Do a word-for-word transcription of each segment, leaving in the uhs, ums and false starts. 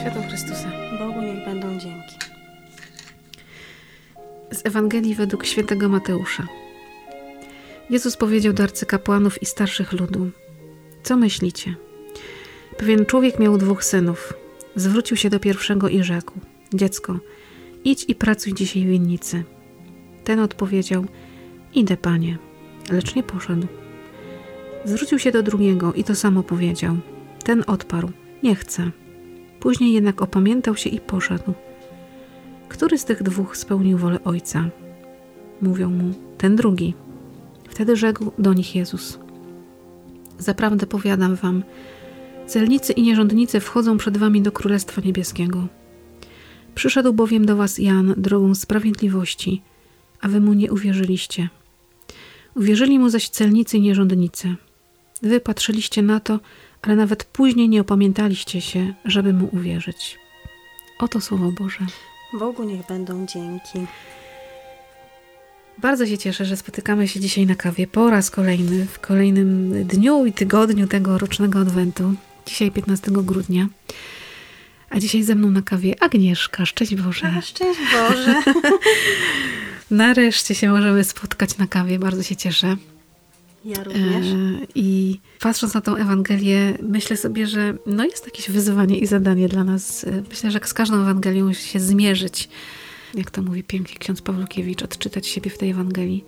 Światu Chrystusa, Bogu niech będą dzięki. Z Ewangelii według świętego Mateusza. Jezus powiedział do arcykapłanów i starszych ludu: co myślicie? Pewien człowiek miał dwóch synów. Zwrócił się do pierwszego i rzekł: dziecko, idź i pracuj dzisiaj w winnicy. Ten odpowiedział: idę, panie, lecz nie poszedł. Zwrócił się do drugiego i to samo powiedział. Ten odparł: nie chcę. Później jednak opamiętał się i poszedł. Który z tych dwóch spełnił wolę ojca? Mówią mu: ten drugi. Wtedy rzekł do nich Jezus: zaprawdę powiadam wam, celnicy i nierządnicy wchodzą przed wami do Królestwa Niebieskiego. Przyszedł bowiem do was Jan drogą sprawiedliwości, a wy mu nie uwierzyliście. Uwierzyli mu zaś celnicy i nierządnicy. Wy patrzyliście na to, ale nawet później nie opamiętaliście się, żeby mu uwierzyć. Oto Słowo Boże. Bogu niech będą dzięki. Bardzo się cieszę, że spotykamy się dzisiaj na kawie po raz kolejny, w kolejnym dniu i tygodniu tego rocznego adwentu. Dzisiaj piętnastego grudnia. A dzisiaj ze mną na kawie Agnieszka. Szczęść Boże. A, szczęść Boże. Nareszcie się możemy spotkać na kawie. Bardzo się cieszę. Ja również. I patrząc na tą Ewangelię, myślę sobie, że no jest jakieś wyzwanie i zadanie dla nas. Myślę, że z każdą Ewangelią musi się zmierzyć. Jak to mówi pięknie ksiądz Pawlukiewicz, odczytać siebie w tej Ewangelii.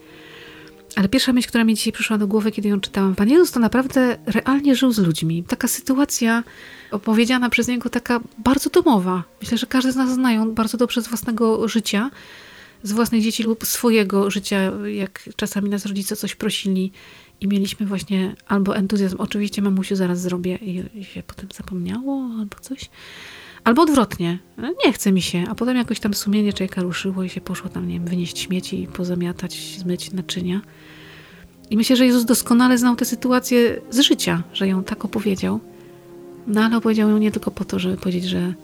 Ale pierwsza myśl, która mi dzisiaj przyszła do głowy, kiedy ją czytałam: Pan Jezus to naprawdę realnie żył z ludźmi. Taka sytuacja opowiedziana przez Niego, taka bardzo domowa. Myślę, że każdy z nas zna ją bardzo dobrze z własnego życia, z własnych dzieci lub swojego życia, jak czasami nas rodzice coś prosili i mieliśmy właśnie albo entuzjazm, oczywiście mamusiu zaraz zrobię i się potem zapomniało albo coś. Albo odwrotnie, nie chce mi się, a potem jakoś tam sumienie człowieka ruszyło i się poszło tam, nie wiem, wynieść śmieci, pozamiatać, zmyć naczynia. I myślę, że Jezus doskonale znał tę sytuację z życia, że ją tak opowiedział. No ale opowiedział ją nie tylko po to, żeby powiedzieć, że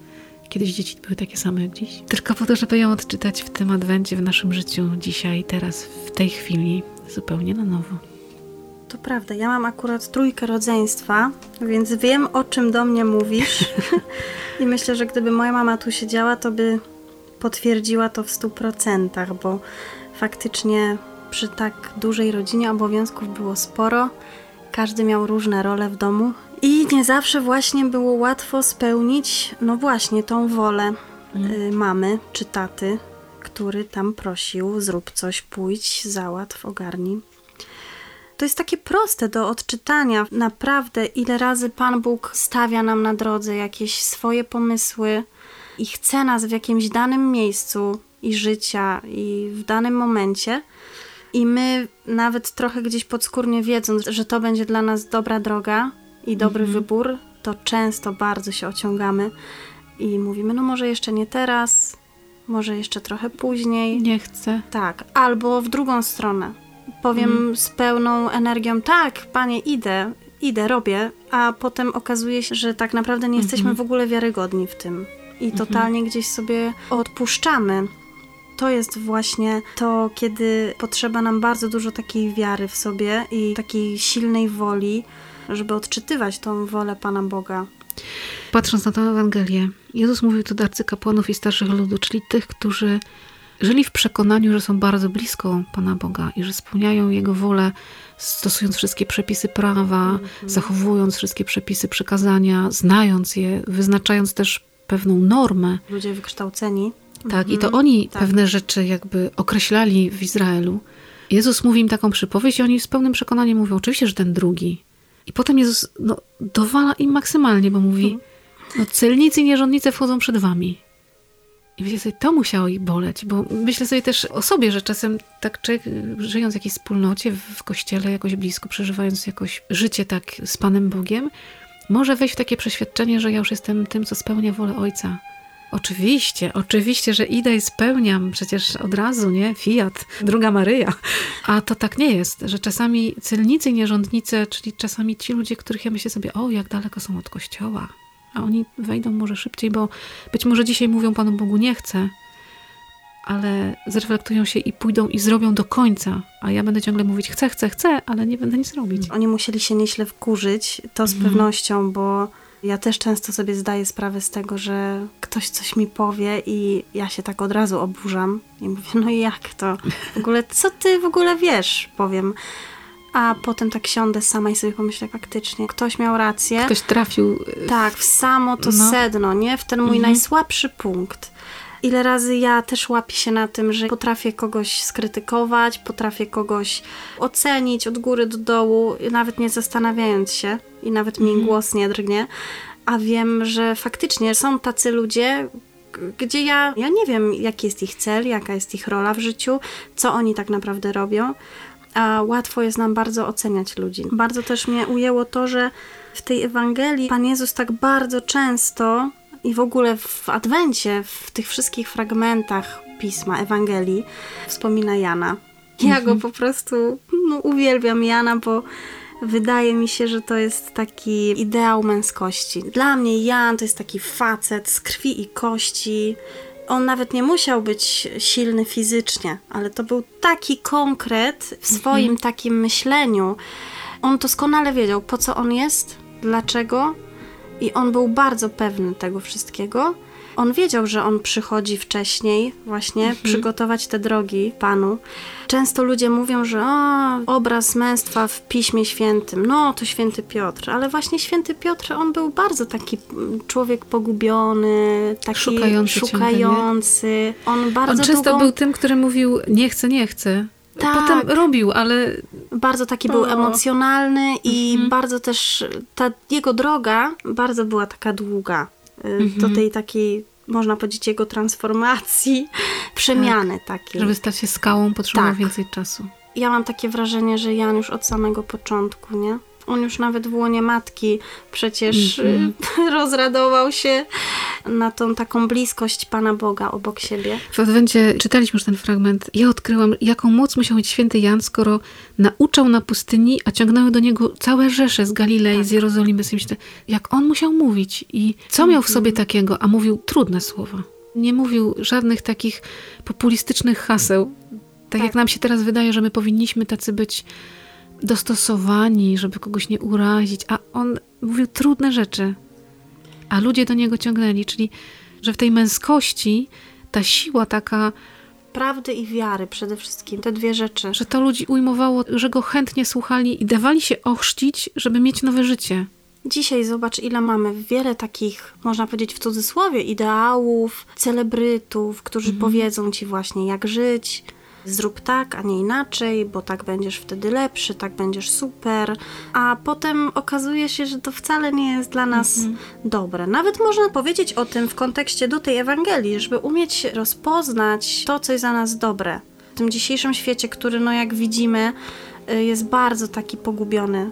kiedyś dzieci były takie same jak dziś, tylko po to, żeby ją odczytać w tym adwencie, w naszym życiu dzisiaj, teraz, w tej chwili, zupełnie na nowo. To prawda, ja mam akurat trójkę rodzeństwa, więc wiem, o czym do mnie mówisz. I myślę, że gdyby moja mama tu siedziała, to by potwierdziła to w stu procentach, bo faktycznie przy tak dużej rodzinie obowiązków było sporo. Każdy miał różne role w domu i nie zawsze właśnie było łatwo spełnić, no właśnie, tą wolę mm. mamy czy taty, który tam prosił: zrób coś, pójdź, załatw, ogarnij. To jest takie proste do odczytania. Naprawdę, ile razy Pan Bóg stawia nam na drodze jakieś swoje pomysły i chce nas w jakimś danym miejscu i życia, i w danym momencie. I my nawet trochę gdzieś podskórnie wiedząc, że to będzie dla nas dobra droga i dobry mm-hmm. wybór, to często bardzo się ociągamy i mówimy: no może jeszcze nie teraz, może jeszcze trochę później. Nie chcę. Tak, albo w drugą stronę. Powiem mm. z pełną energią: tak, panie, idę, idę, robię, a potem okazuje się, że tak naprawdę nie jesteśmy mm-hmm. w ogóle wiarygodni w tym i totalnie mm-hmm. gdzieś sobie odpuszczamy. To jest właśnie to, kiedy potrzeba nam bardzo dużo takiej wiary w sobie i takiej silnej woli, żeby odczytywać tą wolę Pana Boga. Patrząc na tę Ewangelię, Jezus mówił tu do arcykapłanów i starszych ludu, czyli tych, którzy żyli w przekonaniu, że są bardzo blisko Pana Boga i że spełniają Jego wolę, stosując wszystkie przepisy prawa, mhm. zachowując wszystkie przepisy przykazania, znając je, wyznaczając też pewną normę. Ludzie wykształceni. Tak, mhm. i to oni tak. pewne rzeczy jakby określali w Izraelu. Jezus mówi im taką przypowieść i oni z pełnym przekonaniem mówią: oczywiście, że ten drugi. I potem Jezus no, dowala im maksymalnie, bo mówi: mhm. no celnicy i nierządnicy wchodzą przed wami. I myślę sobie, to musiało ich boleć, bo myślę sobie też o sobie, że czasem tak człowiek, żyjąc w jakiejś wspólnocie, w kościele jakoś blisko, przeżywając jakoś życie tak z Panem Bogiem, może wejść w takie przeświadczenie, że ja już jestem tym, co spełnia wolę Ojca. Oczywiście, oczywiście, że idę i spełniam, przecież od razu, nie? Fiat, druga Maryja. A to tak nie jest, że czasami celnicy i nierządnicy, czyli czasami ci ludzie, których ja myślę sobie, o, jak daleko są od Kościoła. A oni wejdą może szybciej, bo być może dzisiaj mówią Panu Bogu: nie chcę, ale zreflektują się i pójdą i zrobią do końca, a ja będę ciągle mówić chcę, chcę, chcę, ale nie będę nic robić. Oni musieli się nieźle wkurzyć, to z pewnością, bo ja też często sobie zdaję sprawę z tego, że ktoś coś mi powie i ja się tak od razu oburzam i mówię, no jak to? W ogóle, co ty w ogóle wiesz? Powiem. A potem tak siądę sama i sobie pomyślę, faktycznie, ktoś miał rację. Ktoś trafił. Tak, w samo to no. sedno, nie? W ten mój mhm. najsłabszy punkt. Ile razy ja też łapię się na tym, że potrafię kogoś skrytykować, potrafię kogoś ocenić od góry do dołu, nawet nie zastanawiając się i nawet mi mhm. głos nie drgnie, a wiem, że faktycznie są tacy ludzie, gdzie ja, ja nie wiem, jaki jest ich cel, jaka jest ich rola w życiu, co oni tak naprawdę robią, a łatwo jest nam bardzo oceniać ludzi. Bardzo też mnie ujęło to, że w tej Ewangelii Pan Jezus tak bardzo często i w ogóle w Adwencie, w tych wszystkich fragmentach Pisma, Ewangelii, wspomina Jana. Ja go po prostu no, uwielbiam, Jana, bo wydaje mi się, że to jest taki ideał męskości. Dla mnie Jan to jest taki facet z krwi i kości. On nawet nie musiał być silny fizycznie, ale to był taki konkret w swoim mhm. takim myśleniu. On doskonale wiedział, po co on jest, dlaczego. I on był bardzo pewny tego wszystkiego. On wiedział, że on przychodzi wcześniej właśnie mhm. przygotować te drogi Panu. Często ludzie mówią, że o, obraz męstwa w Piśmie Świętym, no to święty Piotr, ale właśnie święty Piotr, on był bardzo taki człowiek pogubiony, taki szukający. szukający. On bardzo on często długą... był tym, który mówił nie chcę, nie chcę. Tak. Potem robił, ale... Bardzo taki był o. emocjonalny i mhm. bardzo też ta jego droga bardzo była taka długa. Mhm. Do tej takiej, można powiedzieć, jego transformacji, przemiany tak. takiej. Żeby stać się skałą, potrzeba tak. więcej czasu. Ja mam takie wrażenie, że Jan już od samego początku, nie? On już nawet w łonie matki przecież mm-hmm. rozradował się na tą taką bliskość Pana Boga obok siebie. W Adwencie czytaliśmy już ten fragment. Ja odkryłam, jaką moc musiał mieć święty Jan, skoro nauczał na pustyni, a ciągnęły do niego całe rzesze z Galilei, tak. z Jerozolimy. Sobie myślę, jak on musiał mówić i co miał w sobie takiego, a mówił trudne słowa. Nie mówił żadnych takich populistycznych haseł. Tak, tak. jak nam się teraz wydaje, że my powinniśmy tacy być dostosowani, żeby kogoś nie urazić, a on mówił trudne rzeczy, a ludzie do niego ciągnęli, czyli, że w tej męskości ta siła taka prawdy i wiary przede wszystkim, te dwie rzeczy. Że to ludzi ujmowało, że go chętnie słuchali i dawali się ochrzcić, żeby mieć nowe życie. Dzisiaj zobacz, ile mamy wiele takich, można powiedzieć w cudzysłowie, ideałów, celebrytów, którzy mm. powiedzą ci właśnie, jak żyć. Zrób tak, a nie inaczej, bo tak będziesz wtedy lepszy, tak będziesz super, a potem okazuje się, że to wcale nie jest dla nas mm-hmm. dobre. Nawet można powiedzieć o tym w kontekście do tej Ewangelii, żeby umieć rozpoznać to, co jest dla nas dobre. W tym dzisiejszym świecie, który, no jak widzimy, jest bardzo taki pogubiony,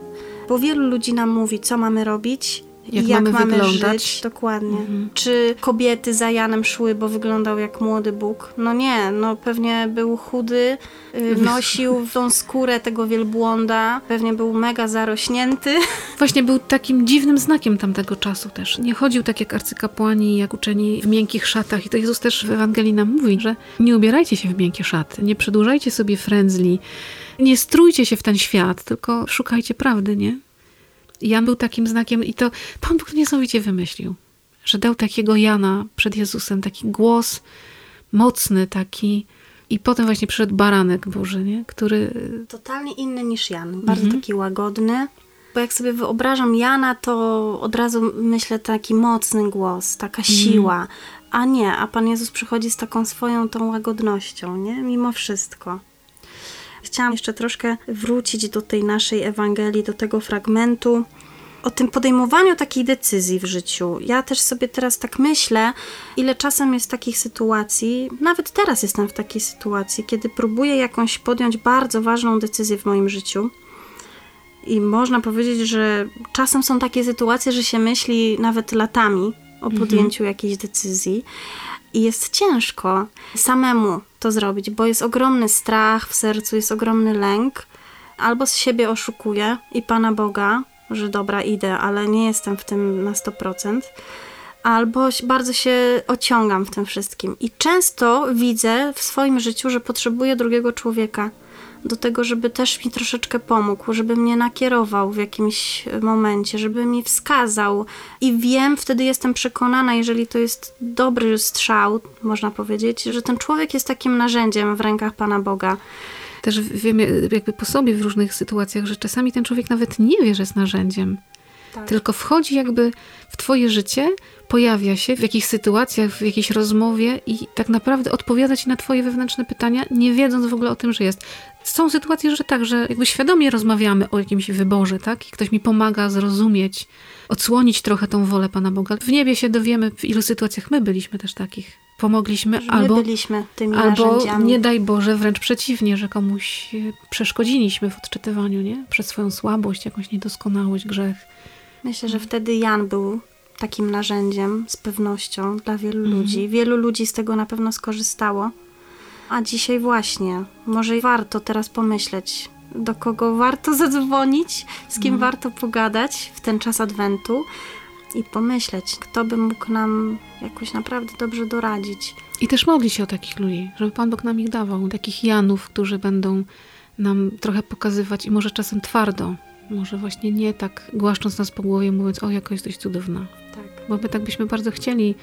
bo wielu ludzi nam mówi, co mamy robić, Jak, jak mamy, mamy żyć, dokładnie. Mhm. Czy kobiety za Janem szły, bo wyglądał jak młody Bóg? No nie, no pewnie był chudy, nosił tą skórę tego wielbłąda, pewnie był mega zarośnięty. Właśnie był takim dziwnym znakiem tamtego czasu też. Nie chodził tak jak arcykapłani, jak uczeni w miękkich szatach. I to Jezus też w Ewangelii nam mówi, że nie ubierajcie się w miękkie szaty, nie przedłużajcie sobie frędzli, nie strójcie się w ten świat, tylko szukajcie prawdy, nie? Jan był takim znakiem i to Pan Bóg niesamowicie wymyślił, że dał takiego Jana przed Jezusem, taki głos mocny taki i potem właśnie przyszedł Baranek Boży, nie? Który... Totalnie inny niż Jan, bardzo mhm. taki łagodny, bo jak sobie wyobrażam Jana, to od razu myślę taki mocny głos, taka siła, mhm. a nie, a Pan Jezus przychodzi z taką swoją tą łagodnością, nie? Mimo wszystko. Chciałam jeszcze troszkę wrócić do tej naszej Ewangelii, do tego fragmentu, o tym podejmowaniu takiej decyzji w życiu. Ja też sobie teraz tak myślę, ile czasem jest takich sytuacji, nawet teraz jestem w takiej sytuacji, kiedy próbuję jakąś podjąć bardzo ważną decyzję w moim życiu. I można powiedzieć, że czasem są takie sytuacje, że się myśli nawet latami o podjęciu mhm. jakiejś decyzji. I jest ciężko samemu to zrobić, bo jest ogromny strach w sercu, jest ogromny lęk. Albo z siebie oszukuję i Pana Boga, że dobra, idę, ale nie jestem w tym na sto procent. albo bardzo się ociągam w tym wszystkim. I często widzę w swoim życiu, że potrzebuję drugiego człowieka do tego, żeby też mi troszeczkę pomógł, żeby mnie nakierował w jakimś momencie, żeby mi wskazał. I wiem, wtedy jestem przekonana, jeżeli to jest dobry strzał, można powiedzieć, że ten człowiek jest takim narzędziem w rękach Pana Boga. Też wiem jakby po sobie w różnych sytuacjach, że czasami ten człowiek nawet nie wie, że jest narzędziem. Tak. Tylko wchodzi jakby w twoje życie, pojawia się w jakichś sytuacjach, w jakiejś rozmowie i tak naprawdę odpowiada ci na twoje wewnętrzne pytania, nie wiedząc w ogóle o tym, że jest. Są sytuacje, że tak, że jakby świadomie rozmawiamy o jakimś wyborze, tak? I ktoś mi pomaga zrozumieć, odsłonić trochę tą wolę Pana Boga. W niebie się dowiemy, w ilu sytuacjach my byliśmy też takich. Pomogliśmy my albo, byliśmy tymi albo nie daj Boże, wręcz przeciwnie, że komuś przeszkodziliśmy w odczytywaniu, nie? Przez swoją słabość, jakąś niedoskonałość, grzech. Myślę, że wtedy Jan był takim narzędziem z pewnością dla wielu mhm. ludzi. Wielu ludzi z tego na pewno skorzystało. A dzisiaj właśnie, może warto teraz pomyśleć, do kogo warto zadzwonić, z kim mhm. warto pogadać w ten czas Adwentu i pomyśleć, kto by mógł nam jakoś naprawdę dobrze doradzić. I też modlić się o takich ludzi, żeby Pan Bóg nam ich dawał. Takich Janów, którzy będą nam trochę pokazywać i może czasem twardo. Może właśnie nie tak głaszcząc nas po głowie, mówiąc, o, jaka jesteś cudowna. Tak. Bo my tak byśmy bardzo chcieli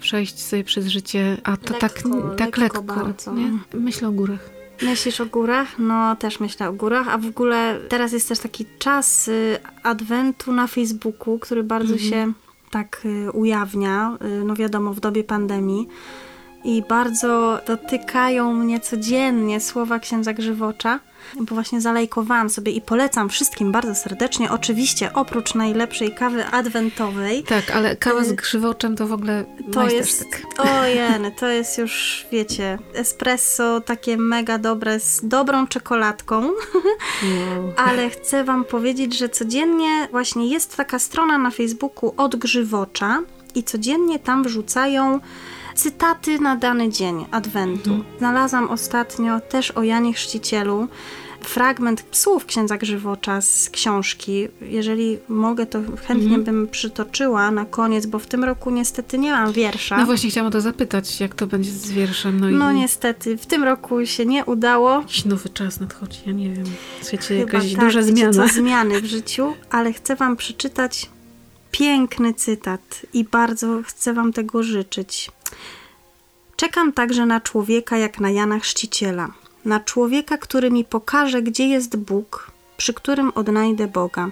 przejść sobie przez życie, a to lekko, tak, tak lekko, lekko bardzo. Nie? Myślę o górach. Myślisz o górach? No, też myślę o górach, a w ogóle teraz jest też taki czas y, Adwentu na Facebooku, który bardzo mhm. się tak y, ujawnia, y, no wiadomo, w dobie pandemii. I bardzo dotykają mnie codziennie słowa księdza Grzywocza, bo właśnie zalajkowałam sobie i polecam wszystkim bardzo serdecznie, oczywiście oprócz najlepszej kawy adwentowej. Tak, ale kawa z Grzywoczem to w ogóle to jest, ojeny, to jest już, wiecie, espresso takie mega dobre z dobrą czekoladką, wow. Ale chcę wam powiedzieć, że codziennie właśnie jest taka strona na Facebooku od Grzywocza i codziennie tam wrzucają cytaty na dany dzień Adwentu. Mhm. Znalazłam ostatnio też o Janie Chrzcicielu fragment słów księdza Grzywocza z książki. Jeżeli mogę, to chętnie mhm. bym przytoczyła na koniec, bo w tym roku niestety nie mam wiersza. No właśnie chciałam to zapytać, jak to będzie z wierszem. No, i... no niestety, w tym roku się nie udało. Jakiś nowy czas nadchodzi, ja nie wiem. Słuchajcie, jakaś tak, duża zmiana. Chyba zmiany w życiu, ale chcę wam przeczytać piękny cytat i bardzo chcę wam tego życzyć. Czekam także na człowieka jak na Jana Chrzciciela, na człowieka, który mi pokaże, gdzie jest Bóg, przy którym odnajdę Boga.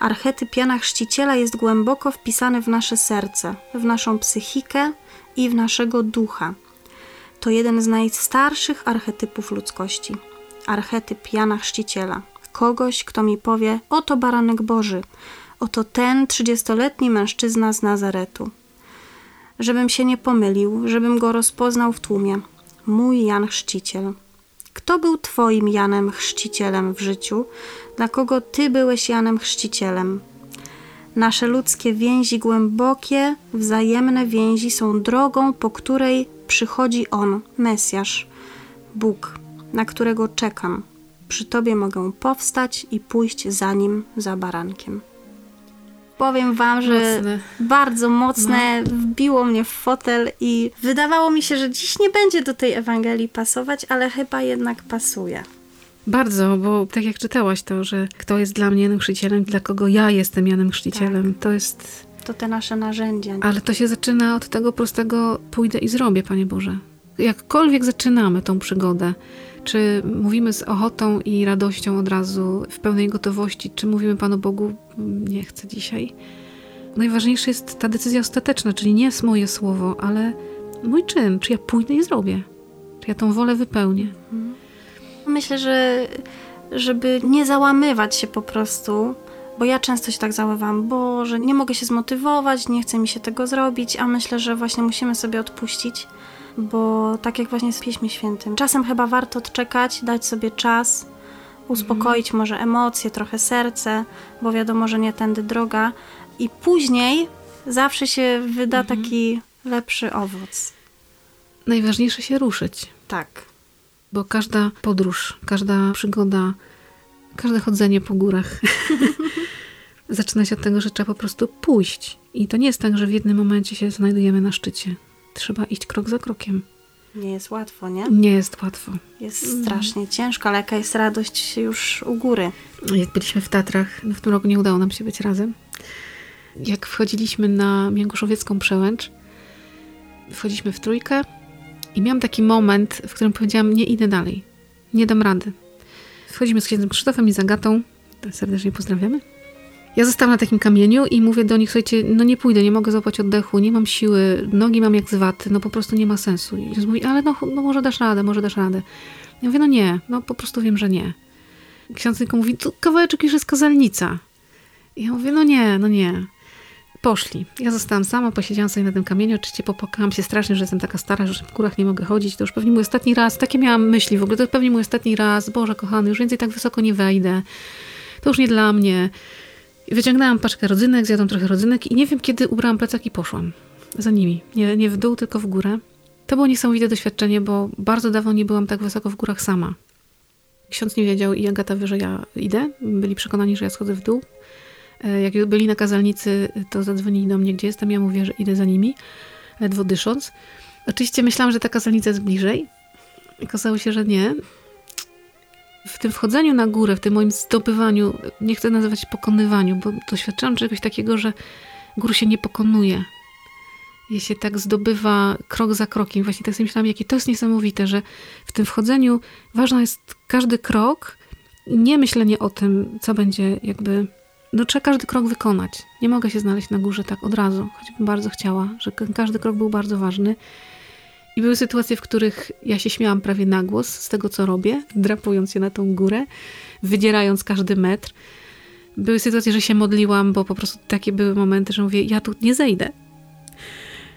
Archetyp Jana Chrzciciela jest głęboko wpisany w nasze serce, w naszą psychikę i w naszego ducha. To jeden z najstarszych archetypów ludzkości. Archetyp Jana Chrzciciela. Kogoś, kto mi powie, oto baranek Boży, oto ten trzydziestoletni mężczyzna z Nazaretu. Żebym się nie pomylił, żebym go rozpoznał w tłumie. Mój Jan Chrzciciel. Kto był twoim Janem Chrzcicielem w życiu? Dla kogo ty byłeś Janem Chrzcicielem? Nasze ludzkie więzi głębokie, wzajemne więzi są drogą, po której przychodzi On, Mesjasz, Bóg, na którego czekam. Przy tobie mogę powstać i pójść za Nim, za barankiem. Powiem wam, że mocne. bardzo mocne no. wbiło mnie w fotel i wydawało mi się, że dziś nie będzie do tej Ewangelii pasować, ale chyba jednak pasuje. Bardzo, bo tak jak czytałaś to, że kto jest dla mnie Janem Chrzcicielem, dla kogo ja jestem Janem Chrzcicielem, tak. to jest... To te nasze narzędzia. Nie? Ale to się zaczyna od tego prostego pójdę i zrobię, Panie Boże. Jakkolwiek zaczynamy tą przygodę, czy mówimy z ochotą i radością od razu, w pełnej gotowości, czy mówimy Panu Bogu, nie chcę dzisiaj. Najważniejsza jest ta decyzja ostateczna, czyli nie moje słowo, ale mój czyn, czy ja pójdę i zrobię, czy ja tą wolę wypełnię. Myślę, że żeby nie załamywać się po prostu, bo ja często się tak załamywam, Boże, nie mogę się zmotywować, nie chce mi się tego zrobić, a myślę, że właśnie musimy sobie odpuścić. Bo tak jak właśnie z Piśmie Świętym, czasem chyba warto odczekać, dać sobie czas, uspokoić mm. może emocje, trochę serce, bo wiadomo, że nie tędy droga i później zawsze się wyda mm. taki lepszy owoc. Najważniejsze się ruszyć. Tak. Bo każda podróż, każda przygoda, każde chodzenie po górach zaczyna się od tego, że trzeba po prostu pójść. I to nie jest tak, że w jednym momencie się znajdujemy na szczycie. Trzeba iść krok za krokiem. Nie jest łatwo, nie? Nie jest łatwo. Jest strasznie ciężko, ale jaka jest radość już u góry. Jak byliśmy w Tatrach, no w tym roku nie udało nam się być razem. Jak wchodziliśmy na Mięguszowiecką Przełęcz, wchodziliśmy w trójkę i miałam taki moment, w którym powiedziałam, nie idę dalej, nie dam rady. Wchodzimy z księdzem Krzysztofem i z Agatą, serdecznie pozdrawiamy. Ja zostałam na takim kamieniu i mówię do nich, słuchajcie, no nie pójdę, nie mogę złapać oddechu, nie mam siły, nogi mam jak z waty, no po prostu nie ma sensu. I on mówi, ale no, no może dasz radę, może dasz radę. Ja mówię, no nie, no po prostu wiem, że nie. Ksiądz tylko mówi, tu kawałeczek już jest kazalnica. I ja mówię, no nie, no nie. Poszli. Ja zostałam sama, posiedziałam sobie na tym kamieniu, oczywiście popłakałam się strasznie, że jestem taka stara, że w górach nie mogę chodzić, to już pewnie mój ostatni raz, takie miałam myśli w ogóle, to pewnie mój ostatni raz, Boże kochany, już więcej tak wysoko nie wejdę, to już nie dla mnie. Wyciągnęłam paczkę rodzynek, zjadłam trochę rodzynek i nie wiem, kiedy ubrałam plecak i poszłam za nimi. Nie, nie w dół, tylko w górę. To było niesamowite doświadczenie, bo bardzo dawno nie byłam tak wysoko w górach sama. Ksiądz nie wiedział i Agata wie, że ja idę. Byli przekonani, że ja schodzę w dół. Jak byli na kazalnicy, to zadzwonili do mnie, gdzie jestem. Ja mówię, że idę za nimi, ledwo dysząc. Oczywiście myślałam, że ta kazalnica jest bliżej. Okazało się, że nie. W tym wchodzeniu na górę, w tym moim zdobywaniu, nie chcę nazywać pokonywaniu, bo doświadczałam czegoś takiego, że gór się nie pokonuje. Je się tak zdobywa krok za krokiem. Właśnie tak sobie myślałam, jakie to jest niesamowite, że w tym wchodzeniu ważny jest każdy krok i nie myślenie o tym, co będzie jakby... No trzeba każdy krok wykonać. Nie mogę się znaleźć na górze tak od razu, choćbym bardzo chciała, że każdy krok był bardzo ważny. I były sytuacje, w których ja się śmiałam prawie na głos z tego, co robię, drapując się na tą górę, wydzierając każdy metr. Były sytuacje, że się modliłam, bo po prostu takie były momenty, że mówię, ja tu nie zejdę.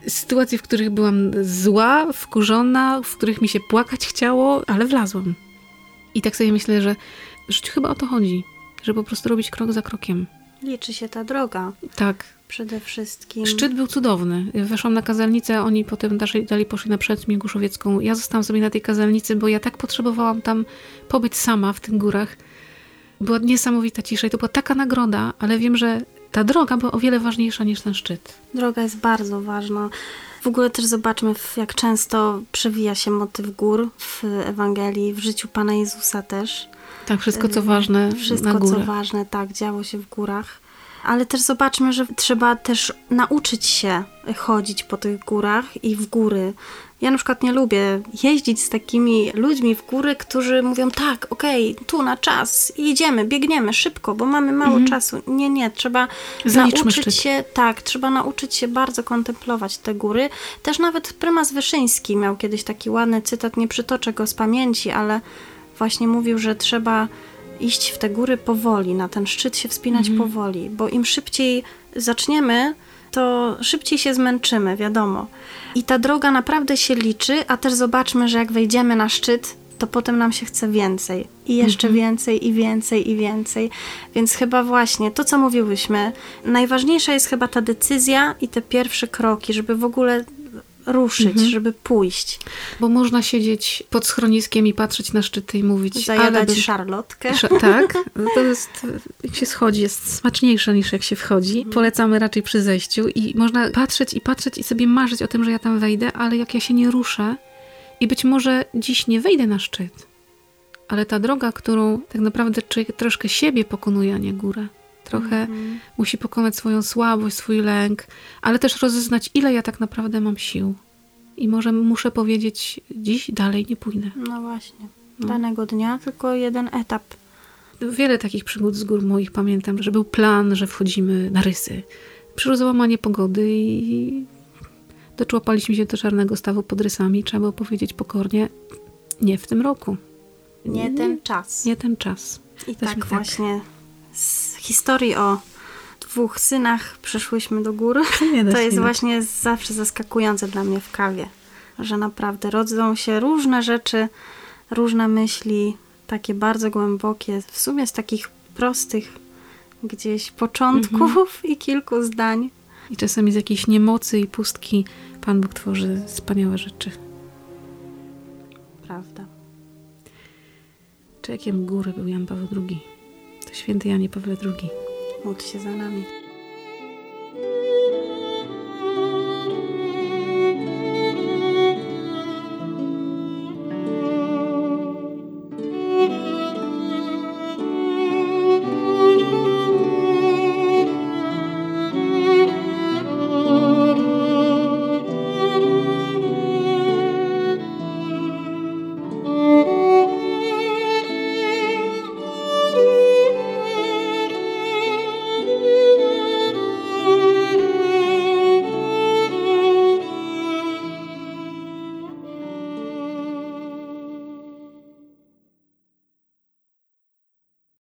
Sytuacje, w których byłam zła, wkurzona, w których mi się płakać chciało, ale wlazłam. I tak sobie myślę, że w życiu chyba o to chodzi, że po prostu robić krok za krokiem. Liczy się ta droga. Tak. Przede wszystkim. Szczyt był cudowny. Weszłam na kazalnicę, oni potem dalej poszli na Przełęcz Mięguszowiecką. Ja zostałam sobie na tej kazalnicy, bo ja tak potrzebowałam tam pobyć sama w tych górach. Była niesamowita cisza i to była taka nagroda, ale wiem, że ta droga była o wiele ważniejsza niż ten szczyt. Droga jest bardzo ważna. W ogóle też zobaczmy, jak często przewija się motyw gór w Ewangelii, w życiu Pana Jezusa też. Tak, wszystko co ważne wszystko, na górę. co ważne, tak, działo się w górach. Ale też zobaczmy, że trzeba też nauczyć się chodzić po tych górach i w góry. Ja na przykład nie lubię jeździć z takimi ludźmi w góry, którzy mówią tak, okej, okay, tu na czas i idziemy, biegniemy szybko, bo mamy mało mhm. czasu. Nie, nie, trzeba Zaliczmy nauczyć szczyt. się, tak, trzeba nauczyć się bardzo kontemplować te góry. Też nawet prymas Wyszyński miał kiedyś taki ładny cytat, nie przytoczę go z pamięci, ale właśnie mówił, że trzeba iść w te góry powoli, na ten szczyt się wspinać mhm. powoli, bo im szybciej zaczniemy, to szybciej się zmęczymy, wiadomo. I ta droga naprawdę się liczy, a też zobaczmy, że jak wejdziemy na szczyt, to potem nam się chce więcej. I jeszcze mhm. więcej, i więcej, i więcej. Więc chyba właśnie to, co mówiłyśmy, najważniejsza jest chyba ta decyzja i te pierwsze kroki, żeby w ogóle ruszyć, mhm. żeby pójść. Bo można siedzieć pod schroniskiem i patrzeć na szczyty i mówić... Zajadać ale bym... szarlotkę. Sz- tak, to jest, jak się schodzi, jest smaczniejsze niż jak się wchodzi. Mhm. Polecamy raczej przy zejściu i można patrzeć i patrzeć i sobie marzyć o tym, że ja tam wejdę, ale jak ja się nie ruszę i być może dziś nie wejdę na szczyt, ale ta droga, którą tak naprawdę człowiek troszkę siebie pokonuje, a nie górę. Trochę mhm. musi pokonać swoją słabość, swój lęk, ale też rozeznać, ile ja tak naprawdę mam sił. I może muszę powiedzieć, dziś dalej nie pójdę. No właśnie. No. Danego dnia tylko jeden etap. Wiele takich przygód z gór moich pamiętam, że był plan, że wchodzimy na Rysy. Przyszło załamanie pogody i doczłapaliśmy się do czarnego stawu pod Rysami. Trzeba było powiedzieć pokornie, nie w tym roku. Nie, nie ten czas. Nie ten czas. I tak, tak właśnie... Z historii o dwóch synach przeszłyśmy do góry. To jest właśnie zawsze zaskakujące dla mnie w kawie, że naprawdę rodzą się różne rzeczy, różne myśli, takie bardzo głębokie, w sumie z takich prostych gdzieś początków mhm. i kilku zdań. I czasami z jakiejś niemocy i pustki Pan Bóg tworzy wspaniałe rzeczy. Prawda. Człowiekiem góry był Jan Paweł drugi. Święty Janie Pawle drugi. Módl się za nami.